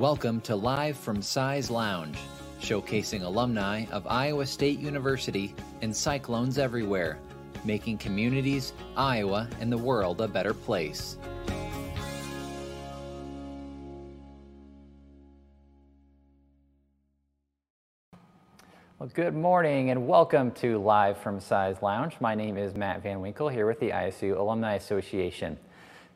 Welcome to Live from Sy's Lounge, showcasing alumni of Iowa State University and cyclones everywhere, making communities, Iowa, and the world a better place. Well, good morning and welcome to Live from Sy's Lounge. My name is Matt Van Winkle here with the ISU Alumni Association.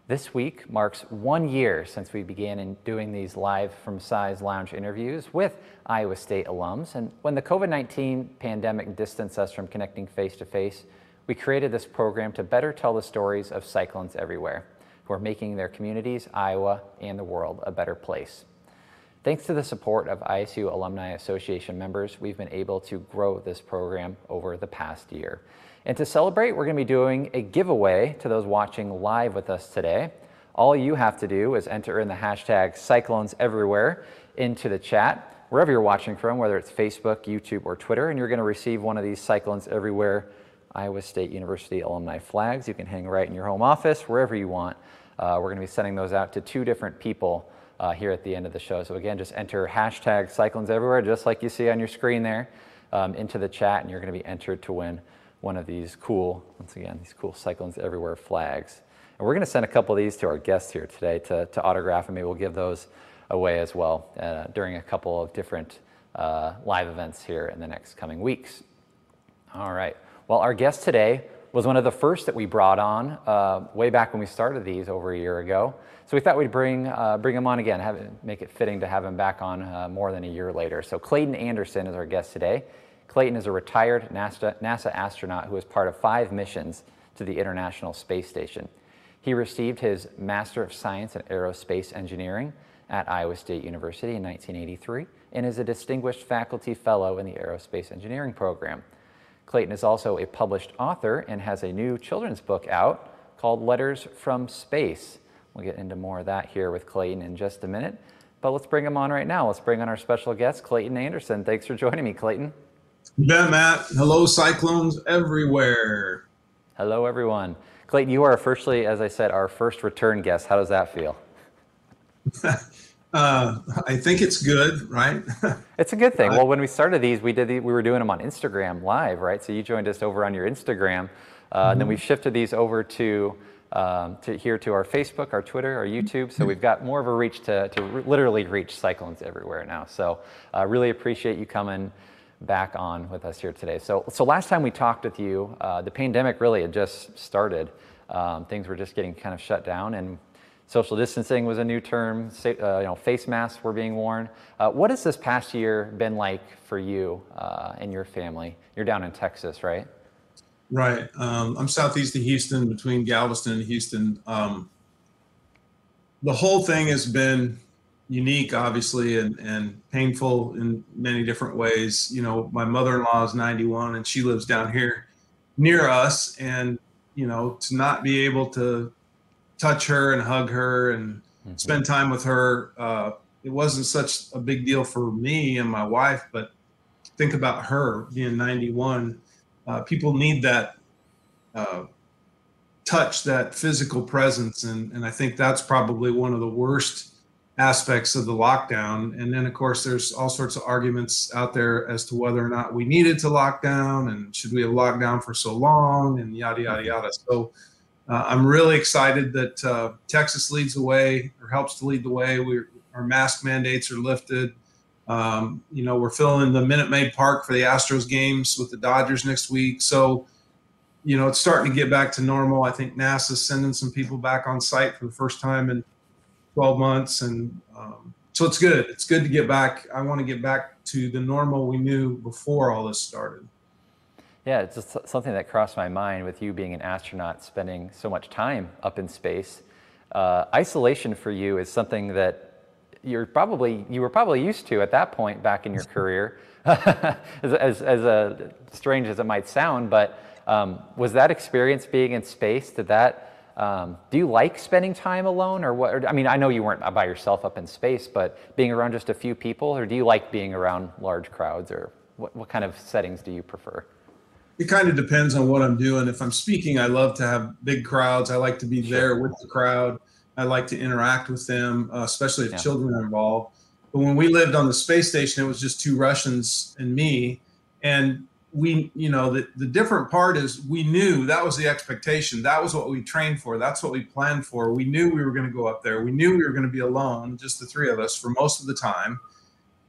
This week marks 1 year since we began doing these Live from Sy's Lounge interviews with Iowa State alums. And when the COVID-19 pandemic distanced us from connecting face-to-face, we created this program to better tell the stories of cyclones everywhere who are making their communities, Iowa, and the world a better place. Thanks to the support of ISU Alumni Association members, we've been able to grow this program over the past year. And to celebrate, we're going to be doing a giveaway to those watching live with us today. All you have to do is enter in the hashtag #CyclonesEverywhere into the chat, wherever you're watching from, whether it's Facebook, YouTube, or Twitter, and you're going to receive one of these Cyclones Everywhere Iowa State University alumni flags. You can hang right in your home office, wherever you want. We're going to be sending those out to 2 different people here at the end of the show. So again, just enter hashtag #CyclonesEverywhere, just like you see on your screen there, into the chat, and you're going to be entered to win one of these cool, once again, these cool Cyclones Everywhere flags. And we're going to send a couple of these to our guests here today to autograph, and maybe we'll give those away as well during a couple of different live events here in the next coming weeks. All right. Well, our guest today was one of the first that we brought on way back when we started these over a year ago. So we thought we'd bring him on again, make it fitting to have him back on more than a year later. So Clayton Anderson is our guest today. Clayton is a retired NASA astronaut who was part of 5 missions to the International Space Station. He received his Master of Science in Aerospace Engineering at Iowa State University in 1983 and is a distinguished faculty fellow in the Aerospace Engineering program. Clayton is also a published author and has a new children's book out called Letters from Space. We'll get into more of that here with Clayton in just a minute, but let's bring him on right now. Let's bring on our special guest, Clayton Anderson. Thanks for joining me, Clayton. Yeah, Matt. Hello, cyclones everywhere. Hello, everyone. Clayton, you are officially, as I said, our first return guest. How does that feel? I think it's good, right? It's a good thing. Well, when we started these, we were doing them on Instagram Live, right? So you joined us over on your Instagram. And then we've shifted these over to our Facebook, our Twitter, our YouTube. So we've got more of a reach to literally reach cyclones everywhere now. So I really appreciate you coming back on with us here today. So last time we talked with you, the pandemic really had just started. Things were just getting kind of shut down, and social distancing was a new term. Face masks were being worn. What has this past year been like for you and your family? You're down in Texas, right? Right. I'm southeast of Houston, between Galveston and Houston. The whole thing has been unique, obviously, and painful in many different ways. You know, my mother-in-law is 91 and she lives down here near us, and, you know, to not be able to touch her and hug her and spend time with her, it wasn't such a big deal for me and my wife, but think about her being 91. People need that touch, that physical presence, and I think that's probably one of the worst aspects of the lockdown. And then, of course, there's all sorts of arguments out there as to whether or not we needed to lock down and should we have locked down for so long and yada, yada, yada. So I'm really excited that Texas leads the way, or helps to lead the way. Our mask mandates are lifted. You know, we're filling the Minute Maid Park for the Astros games with the Dodgers next week. So, you know, it's starting to get back to normal. I think NASA's sending some people back on site for the first time in 12 months. And so it's good. It's good to get back. I want to get back to the normal we knew before all this started. Yeah, it's just something that crossed my mind with you being an astronaut, spending so much time up in space. Isolation for you is something that you were probably used to at that point back in your career, as strange as it might sound. But was that experience being in space, do you like spending time alone, or what? I mean, I know you weren't by yourself up in space, but being around just a few people, or do you like being around large crowds, or what kind of settings do you prefer? It kind of depends on what I'm doing. If I'm speaking, I love to have big crowds. I like to be there with the crowd. I like to interact with them, especially if children are involved. But when we lived on the space station, it was just two Russians and me. And we, you know, the different part is we knew that was the expectation. That was what we trained for. That's what we planned for. We knew we were going to go up there. We knew we were going to be alone, just the three of us for most of the time.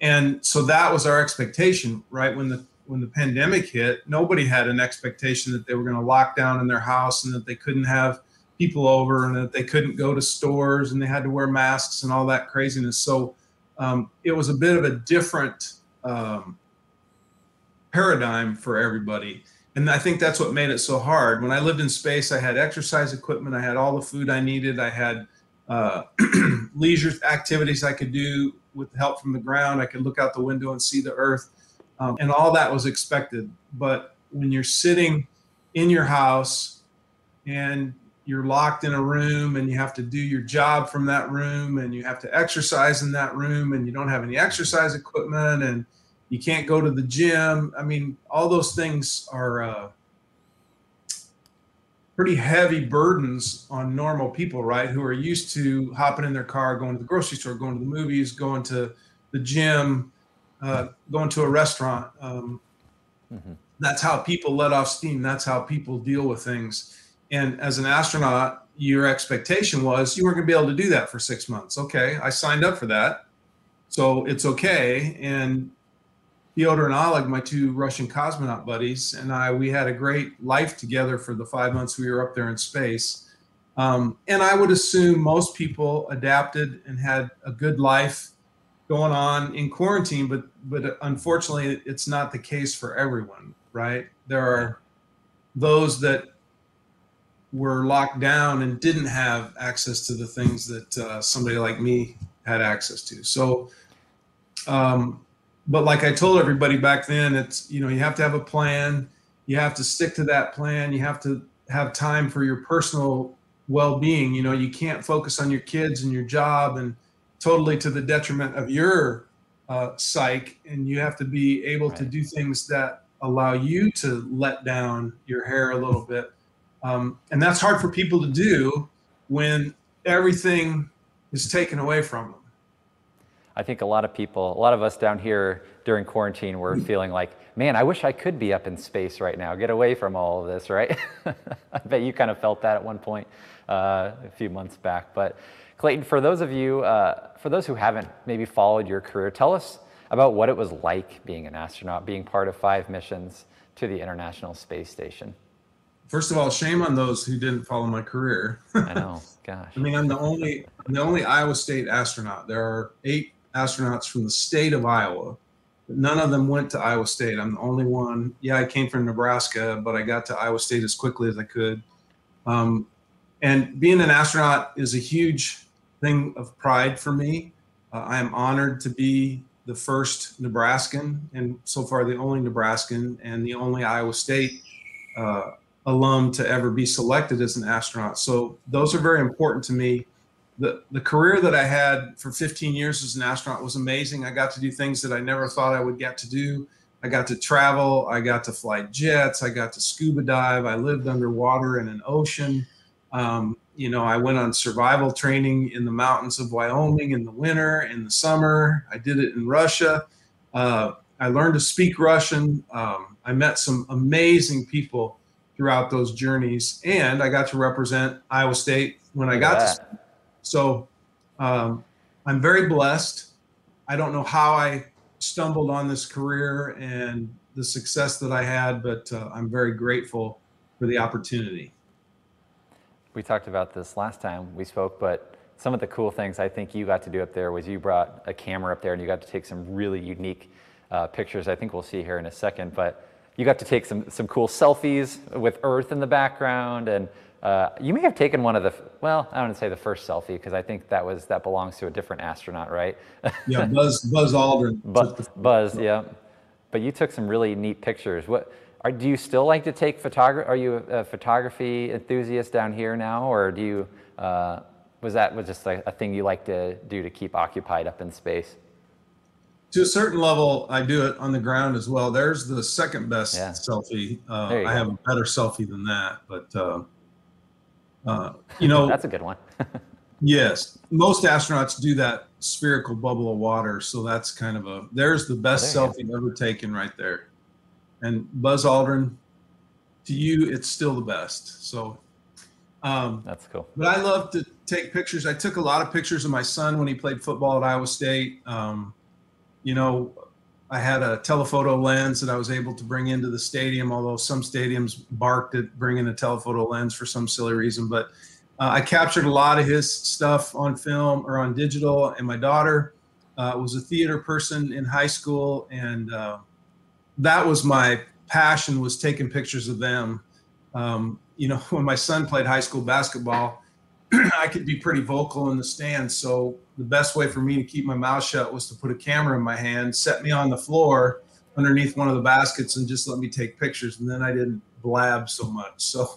And so that was our expectation, right? When the pandemic hit, nobody had an expectation that they were going to lock down in their house and that they couldn't have people over and that they couldn't go to stores and they had to wear masks and all that craziness. So it was a bit of a different paradigm for everybody. And I think that's what made it so hard. When I lived in space, I had exercise equipment. I had all the food I needed. I had leisure activities I could do with help from the ground. I could look out the window and see the Earth. And all that was expected. But when you're sitting in your house and you're locked in a room and you have to do your job from that room and you have to exercise in that room and you don't have any exercise equipment and you can't go to the gym. I mean, all those things are pretty heavy burdens on normal people, right? Who are used to hopping in their car, going to the grocery store, going to the movies, going to the gym, going to a restaurant. That's how people let off steam. That's how people deal with things. And as an astronaut, your expectation was you weren't going to be able to do that for 6 months. Okay, I signed up for that, so it's okay. And Fyodor and Oleg, my two Russian cosmonaut buddies, and I, we had a great life together for the 5 months we were up there in space. And I would assume most people adapted and had a good life going on in quarantine, but unfortunately, it's not the case for everyone, right? There are those that were locked down and didn't have access to the things that somebody like me had access to. So, but like I told everybody back then, it's, you know, you have to have a plan, you have to stick to that plan, you have to have time for your personal well-being. You know, you can't focus on your kids and your job and totally to the detriment of your psyche, and you have to be able to do things that allow you to let down your hair a little bit. And that's hard for people to do when everything is taken away from them. I think a lot of people, a lot of us down here during quarantine were feeling like, man, I wish I could be up in space right now, get away from all of this, right? I bet you kind of felt that at one point a few months back. But Clayton, for those of you, for those who haven't maybe followed your career, tell us about what it was like being an astronaut, being part of 5 missions to the International Space Station. First of all, shame on those who didn't follow my career. I know, gosh. I mean, I'm the only Iowa State astronaut. There are 8 astronauts from the state of Iowa, but none of them went to Iowa State. I'm the only one. Yeah, I came from Nebraska, but I got to Iowa State as quickly as I could. And being an astronaut is a huge thing of pride for me. I am honored to be the first Nebraskan, and so far the only Nebraskan and the only Iowa State alum to ever be selected as an astronaut. So those are very important to me. The career that I had for 15 years as an astronaut was amazing. I got to do things that I never thought I would get to do. I got to travel. I got to fly jets. I got to scuba dive. I lived underwater in an ocean. You know, I went on survival training in the mountains of Wyoming in the winter, in the summer. I did it in Russia. I learned to speak Russian. I met some amazing people throughout those journeys, and I got to represent Iowa State when I got to school. So I'm very blessed. I don't know how I stumbled on this career and the success that I had, but I'm very grateful for the opportunity. We talked about this last time we spoke, but some of the cool things I think you got to do up there was you brought a camera up there and you got to take some really unique pictures. I think we'll see here in a second, but you got to take some cool selfies with Earth in the background, and you may have taken one of the, well, I don't want to say the first selfie, because I think that was, that belongs to a different astronaut, right? Yeah, Buzz Aldrin. Buzz, yeah. But you took some really neat pictures. Do you still like to take photography? Are you a photography enthusiast down here now, or do you, was that just a thing you like to do to keep occupied up in space? To a certain level, I do it on the ground as well. There's the second best selfie. I have a better selfie than that, but you know, that's a good one. Yes, most astronauts do that spherical bubble of water. So that's kind of a, there's the best selfie ever taken right there. And Buzz Aldrin, to you, it's still the best. So that's cool. But I love to take pictures. I took a lot of pictures of my son when he played football at Iowa State. You know, I had a telephoto lens that I was able to bring into the stadium, although some stadiums barked at bringing a telephoto lens for some silly reason. But I captured a lot of his stuff on film or on digital. And my daughter was a theater person in high school. And that was my passion, was taking pictures of them. You know, when my son played high school basketball, I could be pretty vocal in the stands. So the best way for me to keep my mouth shut was to put a camera in my hand, set me on the floor underneath one of the baskets, and just let me take pictures. And then I didn't blab so much. So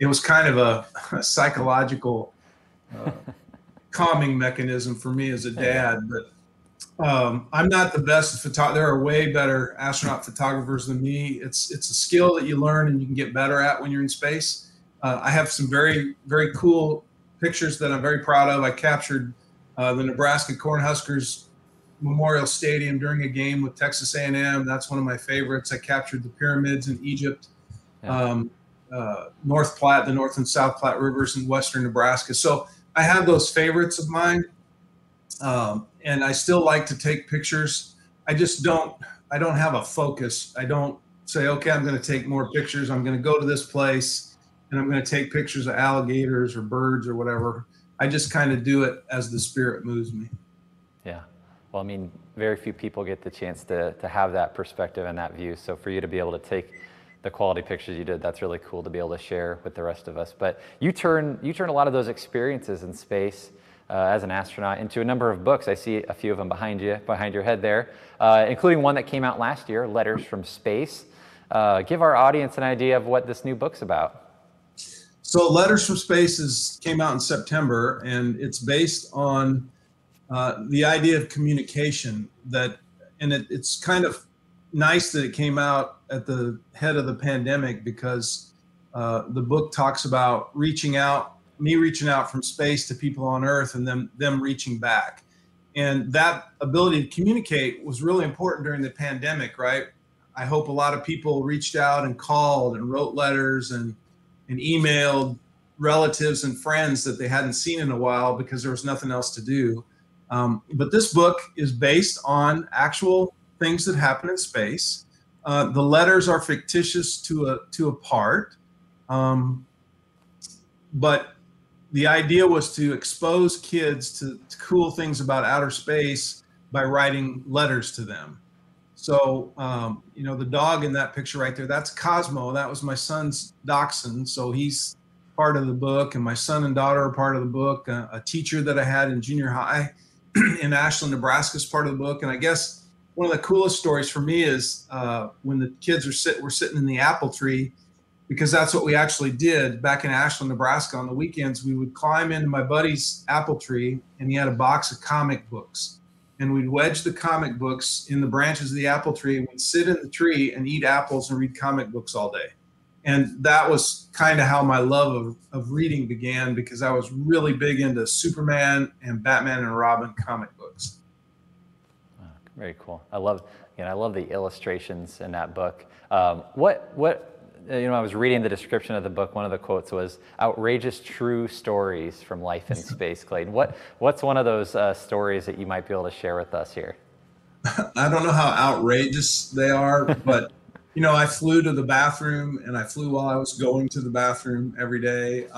it was kind of a psychological calming mechanism for me as a dad. But I'm not the best photographer. There are way better astronaut photographers than me. It's a skill that you learn and you can get better at when you're in space. I have some very, very cool pictures that I'm very proud of. I captured the Nebraska Cornhuskers Memorial Stadium during a game with Texas A&M. That's one of my favorites. I captured the pyramids in Egypt. North Platte, the North and South Platte rivers in western Nebraska. So I have those favorites of mine, and I still like to take pictures. I don't have a focus. I don't say, okay, I'm going to take more pictures. I'm going to go to this place, and I'm going to take pictures of alligators or birds or whatever. I just kind of do it as the spirit moves me. Yeah. Well, I mean, very few people get the chance to have that perspective and that view. So for you to be able to take the quality pictures you did, that's really cool to be able to share with the rest of us. But you turn a lot of those experiences in space as an astronaut into a number of books. I see a few of them behind your head there, including one that came out last year, Letters from Space. Give our audience an idea of what this new book's about. So Letters from Space came out in September, and it's based on the idea of communication. It's kind of nice that it came out at the head of the pandemic, because the book talks about me reaching out from space to people on Earth, and them reaching back. And that ability to communicate was really important during the pandemic, right? I hope a lot of people reached out and called and wrote letters and emailed relatives and friends that they hadn't seen in a while because there was nothing else to do. But this book is based on actual things that happen in space. The letters are fictitious to a part, but the idea was to expose kids to cool things about outer space by writing letters to them. So, you know, the dog in that picture right there, that's Cosmo. That was my son's dachshund. So he's part of the book, and my son and daughter are part of the book. A teacher that I had in junior high in Ashland, Nebraska is part of the book. And I guess one of the coolest stories for me is when the kids were sitting in the apple tree, because that's what we actually did back in Ashland, Nebraska. On the weekends, we would climb into my buddy's apple tree, and he had a box of comic books. And we'd wedge the comic books in the branches of the apple tree, and we'd sit in the tree and eat apples and read comic books all day. And that was kind of how my love of reading began, because I was really big into Superman and Batman and Robin comic books. Very cool. I love the illustrations in that book. I was reading the description of the book. One of the quotes was outrageous true stories from life in space, Clayton. What's one of those stories that you might be able to share with us here? I don't know how outrageous they are, but you know, I flew to the bathroom, and I flew while I was going to the bathroom every day.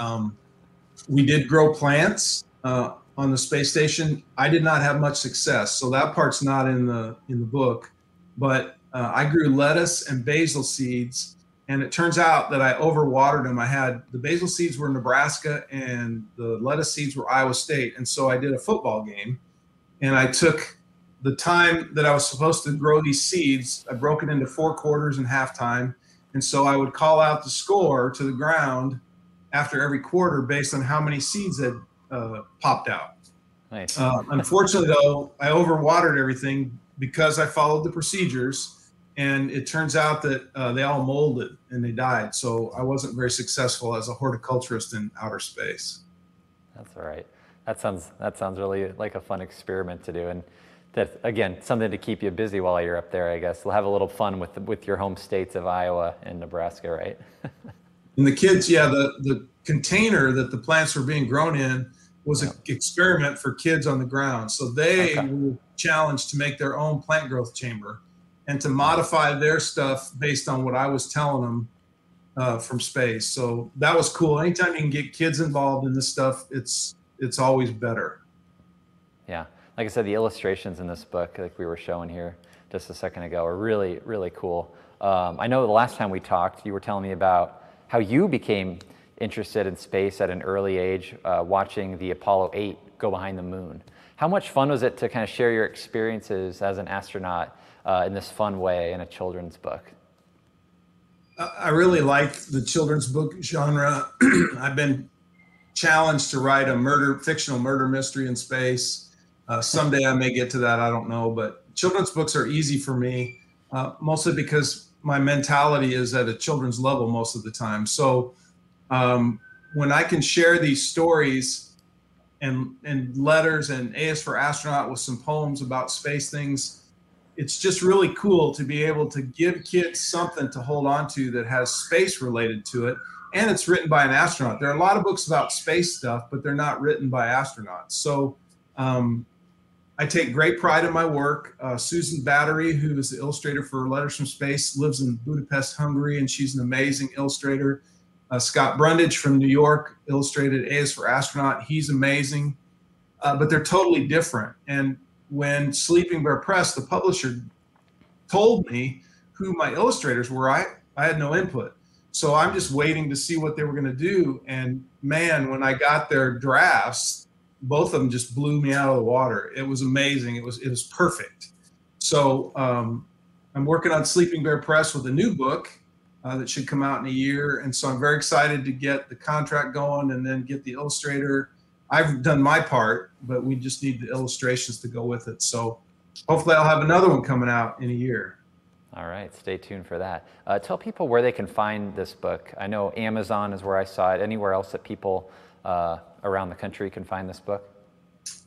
We did grow plants on the space station. I did not have much success, so that part's not in the book, but I grew lettuce and basil seeds, and it turns out that I overwatered them. I had the basil seeds were Nebraska, and the lettuce seeds were Iowa State, and so I did a football game, and I took the time that I was supposed to grow these seeds, I broke it into 4 quarters and halftime, and so I would call out the score to the ground after every quarter based on how many seeds had popped out. Nice. Unfortunately, though, I overwatered everything because I followed the procedures, and it turns out that they all molded and they died. So I wasn't very successful as a horticulturist in outer space. That's all right. That sounds really like a fun experiment to do, and that's again something to keep you busy while you're up there. I guess we'll have a little fun with your home states of Iowa and Nebraska, right? And the kids, yeah, the container that the plants were being grown in was an experiment for kids on the ground. So they were challenged to make their own plant growth chamber and to modify their stuff based on what I was telling them from space. So that was cool. Anytime you can get kids involved in this stuff, it's always better. Yeah, like I said, the illustrations in this book, like we were showing here just a second ago, are really, really cool. I know the last time we talked, you were telling me about how you became interested in space at an early age, watching the Apollo 8 go behind the moon. How much fun was it to kind of share your experiences as an astronaut in this fun way in a children's book? I really like the children's book genre. I've been challenged to write a fictional murder mystery in space. Someday I may get to that, I don't know, but children's books are easy for me, mostly because my mentality is at a children's level most of the time. So when I can share these stories and letters and A is for Astronaut with some poems about space things, it's just really cool to be able to give kids something to hold on to that has space related to it. And it's written by an astronaut. There are a lot of books about space stuff, but they're not written by astronauts. So I take great pride in my work. Susan Battery, who is the illustrator for Letters from Space, lives in Budapest, Hungary, and she's an amazing illustrator. Scott Brundage from New York illustrated A is for Astronaut. He's amazing, but they're totally different. And when Sleeping Bear Press, the publisher, told me who my illustrators were, I had no input. So I'm just waiting to see what they were going to do. And man, when I got their drafts, both of them just blew me out of the water. It was amazing. It was perfect. So I'm working on Sleeping Bear Press with a new book that should come out in a year. And so I'm very excited to get the contract going and then get the illustrator. I've done my part, but we just need the illustrations to go with it. So hopefully I'll have another one coming out in a year. All right, stay tuned for that. Tell people where they can find this book. I know Amazon is where I saw it. Anywhere else that people around the country can find this book?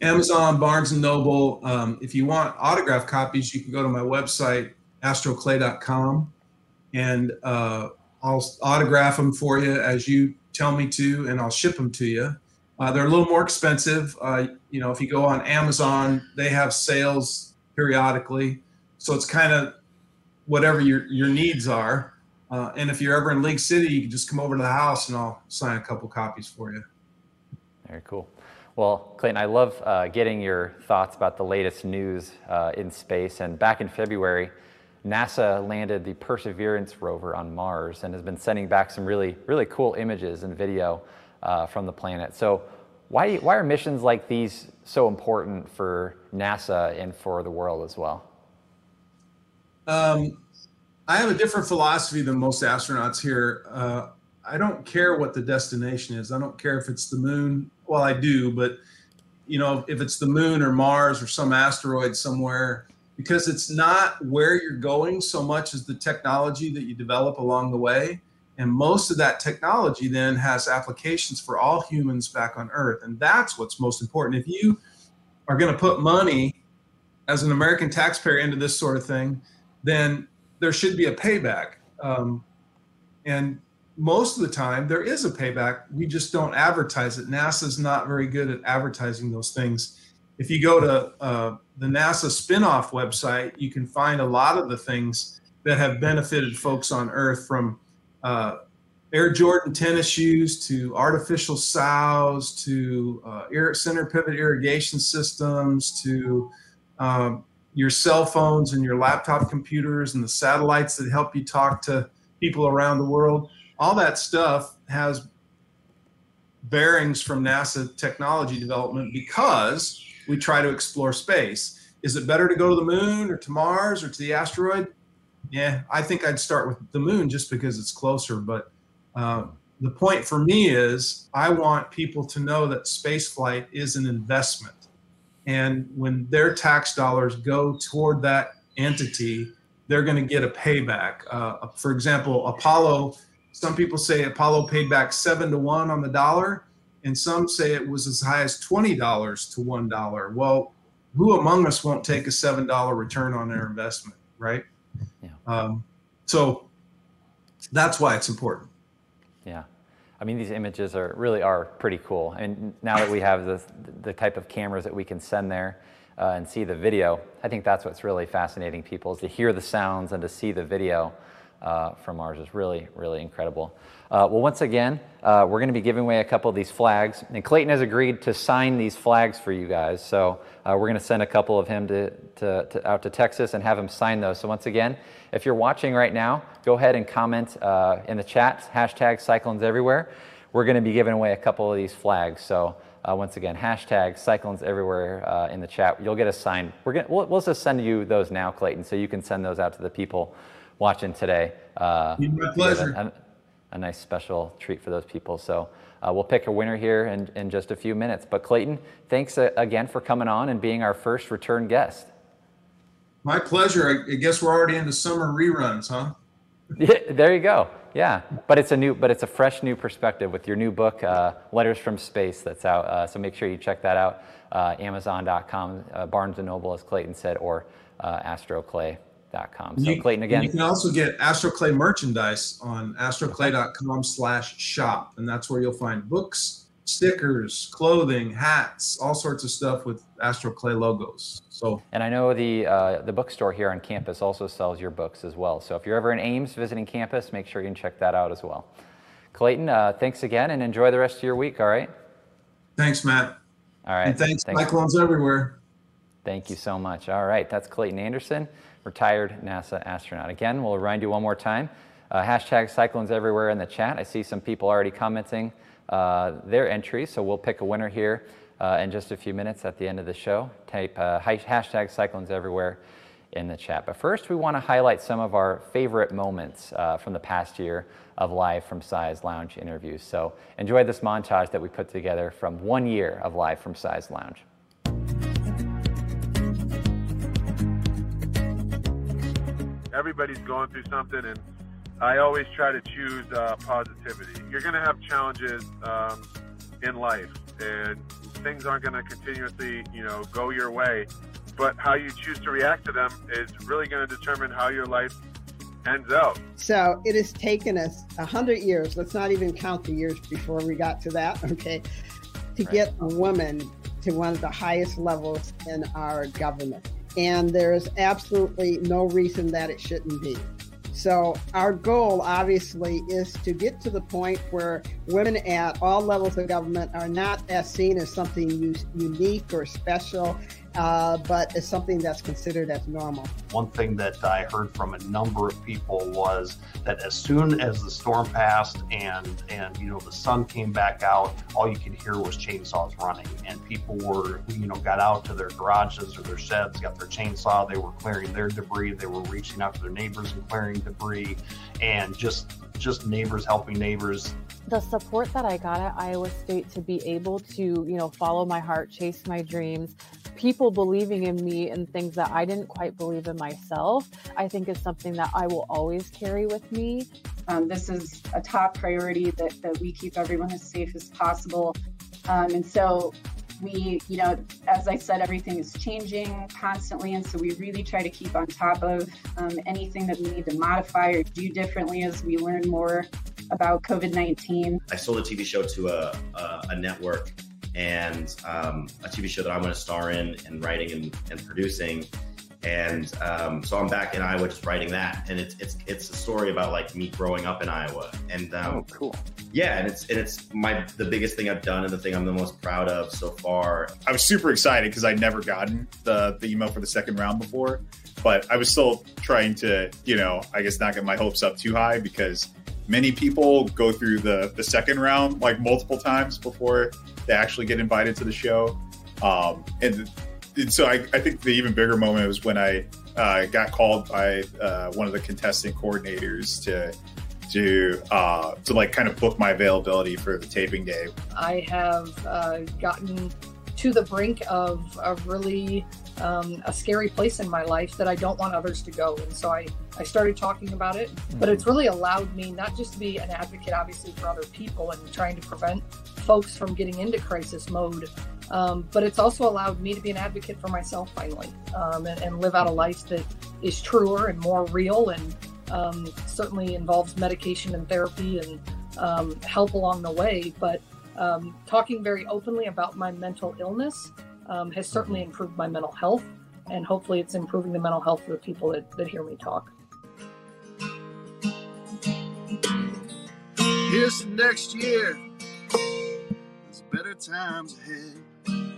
Amazon, Barnes & Noble. If you want autographed copies, you can go to my website, astroclay.com, and I'll autograph them for you as you tell me to, and I'll ship them to you. They're a little more expensive. You know, if you go on Amazon, they have sales periodically, so it's kind of whatever your needs are. And if you're ever in League City, you can just come over to the house and I'll sign a couple copies for you. Very cool. Well, Clayton, I love getting your thoughts about the latest news in space. And back in February, NASA landed the Perseverance rover on Mars and has been sending back some really, really cool images and video from the planet. So why are missions like these so important for NASA and for the world as well? I have a different philosophy than most astronauts here. I don't care what the destination is. I don't care if it's the moon. Well, I do, but you know, if it's the moon or Mars or some asteroid somewhere, because it's not where you're going so much as the technology that you develop along the way. And most of that technology then has applications for all humans back on Earth. And that's what's most important. If you are going to put money as an American taxpayer into this sort of thing, then there should be a payback. And most of the time there is a payback. We just don't advertise it. NASA's not very good at advertising those things. If you go to the NASA spinoff website, you can find a lot of the things that have benefited folks on Earth, from Air Jordan tennis shoes to artificial sows to center pivot irrigation systems to your cell phones and your laptop computers and the satellites that help you talk to people around the world. All that stuff has bearings from NASA technology development because we try to explore space. Is it better to go to the moon or to Mars or to the asteroid? Yeah, I think I'd start with the moon just because it's closer. But the point for me is I want people to know that spaceflight is an investment. And when their tax dollars go toward that entity, they're going to get a payback. For example, Apollo, some people say Apollo paid back 7 to 1 on the dollar. and some say it was as high as $20 to $1. Well, who among us won't take a $7 return on their investment, right? Yeah. So that's why it's important. Yeah. I mean, these images are really are pretty cool. And now that we have the type of cameras that we can send there and see the video, I think that's what's really fascinating people, is to hear the sounds and to see the video from Mars is really, really incredible. Well, once again, we're going to be giving away a couple of these flags, and Clayton has agreed to sign these flags for you guys. So we're going to send a couple of him to out to Texas and have him sign those. So once again, if you're watching right now, go ahead and comment in the chat, hashtag Cyclones Everywhere. We're going to be giving away a couple of these flags. So once again, hashtag Cyclones Everywhere in the chat. You'll get a sign. We'll just send you those now, Clayton, so you can send those out to the people watching today. My pleasure. A nice special treat for those people. So we'll pick a winner here in just a few minutes. But Clayton, thanks again for coming on and being our first return guest. My pleasure. I guess we're already into summer reruns, huh? Yeah, there you go. Yeah, but it's a fresh new perspective with your new book, Letters from Space, that's out. So make sure you check that out. Amazon.com, Barnes & Noble, as Clayton said, or astroclay.com. So Clayton, again, you can also get Astroclay merchandise on astroclay.com/shop, and that's where you'll find books, stickers, clothing, hats, all sorts of stuff with Astroclay logos. So, and I know the bookstore here on campus also sells your books as well. So if you're ever in Ames visiting campus, make sure you can check that out as well. Clayton, thanks again, and enjoy the rest of your week. All right. Thanks, Matt. All right. And thanks. Cyclones Everywhere. Thank you so much. All right, that's Clayton Anderson, retired NASA astronaut. Again, we'll remind you one more time, hashtag Cyclones Everywhere in the chat. I see some people already commenting their entries, so we'll pick a winner here in just a few minutes at the end of the show. Type hashtag Cyclones Everywhere in the chat. But first, we want to highlight some of our favorite moments from the past year of Live from Sy's Lounge interviews. So enjoy this montage that we put together from 1 year of Live from Sy's Lounge. Everybody's going through something, and I always try to choose positivity. You're going to have challenges in life, and things aren't going to continuously, you know, go your way. But how you choose to react to them is really going to determine how your life ends up. So it has taken us 100 years. Let's not even count the years before we got to that. Okay, to get a woman to one of the highest levels in our government. And there's absolutely no reason that it shouldn't be. So our goal, obviously, is to get to the point where women at all levels of government are not as seen as something unique or special, but as something that's considered as normal. One thing that I heard from a number of people was that as soon as the storm passed and you know the sun came back out, all you could hear was chainsaws running, and people were, you know, got out to their garages or their sheds, got their chainsaw, they were clearing their debris, they were reaching out to their neighbors and clearing debris, and just neighbors helping neighbors. The support that I got at Iowa State to be able to, you know, follow my heart, chase my dreams, people believing in me and things that I didn't quite believe in myself, I think is something that I will always carry with me. This is a top priority that we keep everyone as safe as possible. And so we, you know, as I said, everything is changing constantly. And so we really try to keep on top of anything that we need to modify or do differently as we learn more about COVID-19. I sold a TV show to a network, and a TV show that I'm going to star in and writing and producing. And so I'm back in Iowa just writing that. And it's a story about like me growing up in Iowa. And oh, cool. Yeah, and it's the biggest thing I've done and the thing I'm the most proud of so far. I was super excited because I'd never gotten the email for the second round before, but I was still trying to, you know, I guess not get my hopes up too high, because many people go through the second round like multiple times before they actually get invited to the show. And so I think the even bigger moment was when I got called by one of the contestant coordinators to like kind of book my availability for the taping day. I have gotten to the brink of a really a scary place in my life that I don't want others to go. And so I started talking about it, but it's really allowed me not just to be an advocate, obviously, for other people and trying to prevent folks from getting into crisis mode. But it's also allowed me to be an advocate for myself finally, and live out a life that is truer and more real, and certainly involves medication and therapy and help along the way. But talking very openly about my mental illness has certainly improved my mental health, and hopefully it's improving the mental health of the people that hear me talk. Here's to next year. There's better times ahead.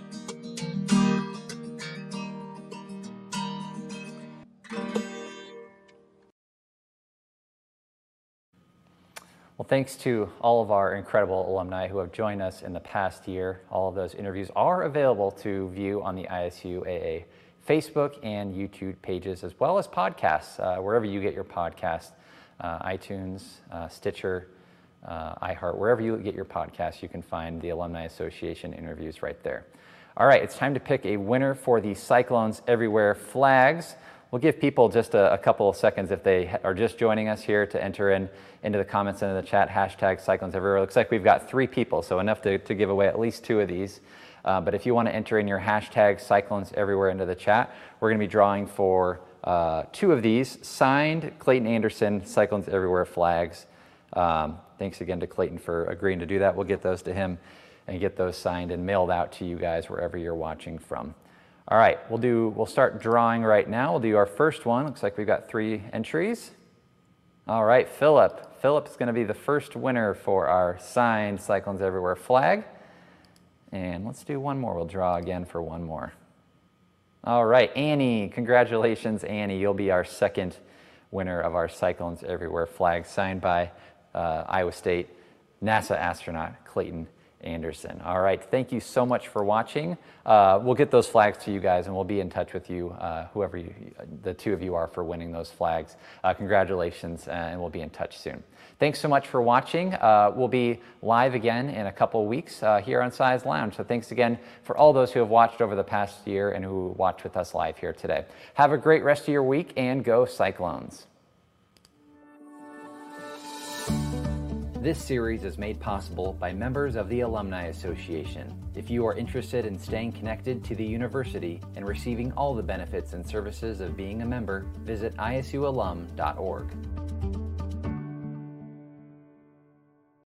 Well, thanks to all of our incredible alumni who have joined us in the past year. All of those interviews are available to view on the ISUAA Facebook and YouTube pages, as well as podcasts, wherever you get your podcasts, iTunes, Stitcher, iHeart, wherever you get your podcasts, you can find the Alumni Association interviews right there. All right, it's time to pick a winner for the Cyclones Everywhere flags. We'll give people just a couple of seconds if they are just joining us here to enter into the comments and in the chat, hashtag Cyclones Everywhere. Looks like we've got 3 people, so enough to give away at least 2 of these. But if you want to enter in your hashtag Cyclones Everywhere into the chat, we're going to be drawing for 2 of these signed Clayton Anderson Cyclones Everywhere flags. Thanks again to Clayton for agreeing to do that. We'll get those to him and get those signed and mailed out to you guys wherever you're watching from. All right, we'll start drawing right now. We'll do our first one. Looks like we've got 3 entries. All right, Philip. Philip is going to be the first winner for our signed Cyclones Everywhere flag. And let's do one more. We'll draw again for one more. All right, Annie. Congratulations, Annie. You'll be our second winner of our Cyclones Everywhere flag, signed by Iowa State NASA astronaut Clayton Anderson. All right, thank you so much for watching. We'll get those flags to you guys, and we'll be in touch with you, whoever the 2 of you are, for winning those flags. Congratulations, and we'll be in touch soon. Thanks so much for watching. We'll be live again in a couple weeks here on Sy's Lounge. So thanks again for all those who have watched over the past year and who watched with us live here today. Have a great rest of your week, and go Cyclones. This series is made possible by members of the Alumni Association. If you are interested in staying connected to the university and receiving all the benefits and services of being a member, visit isualum.org.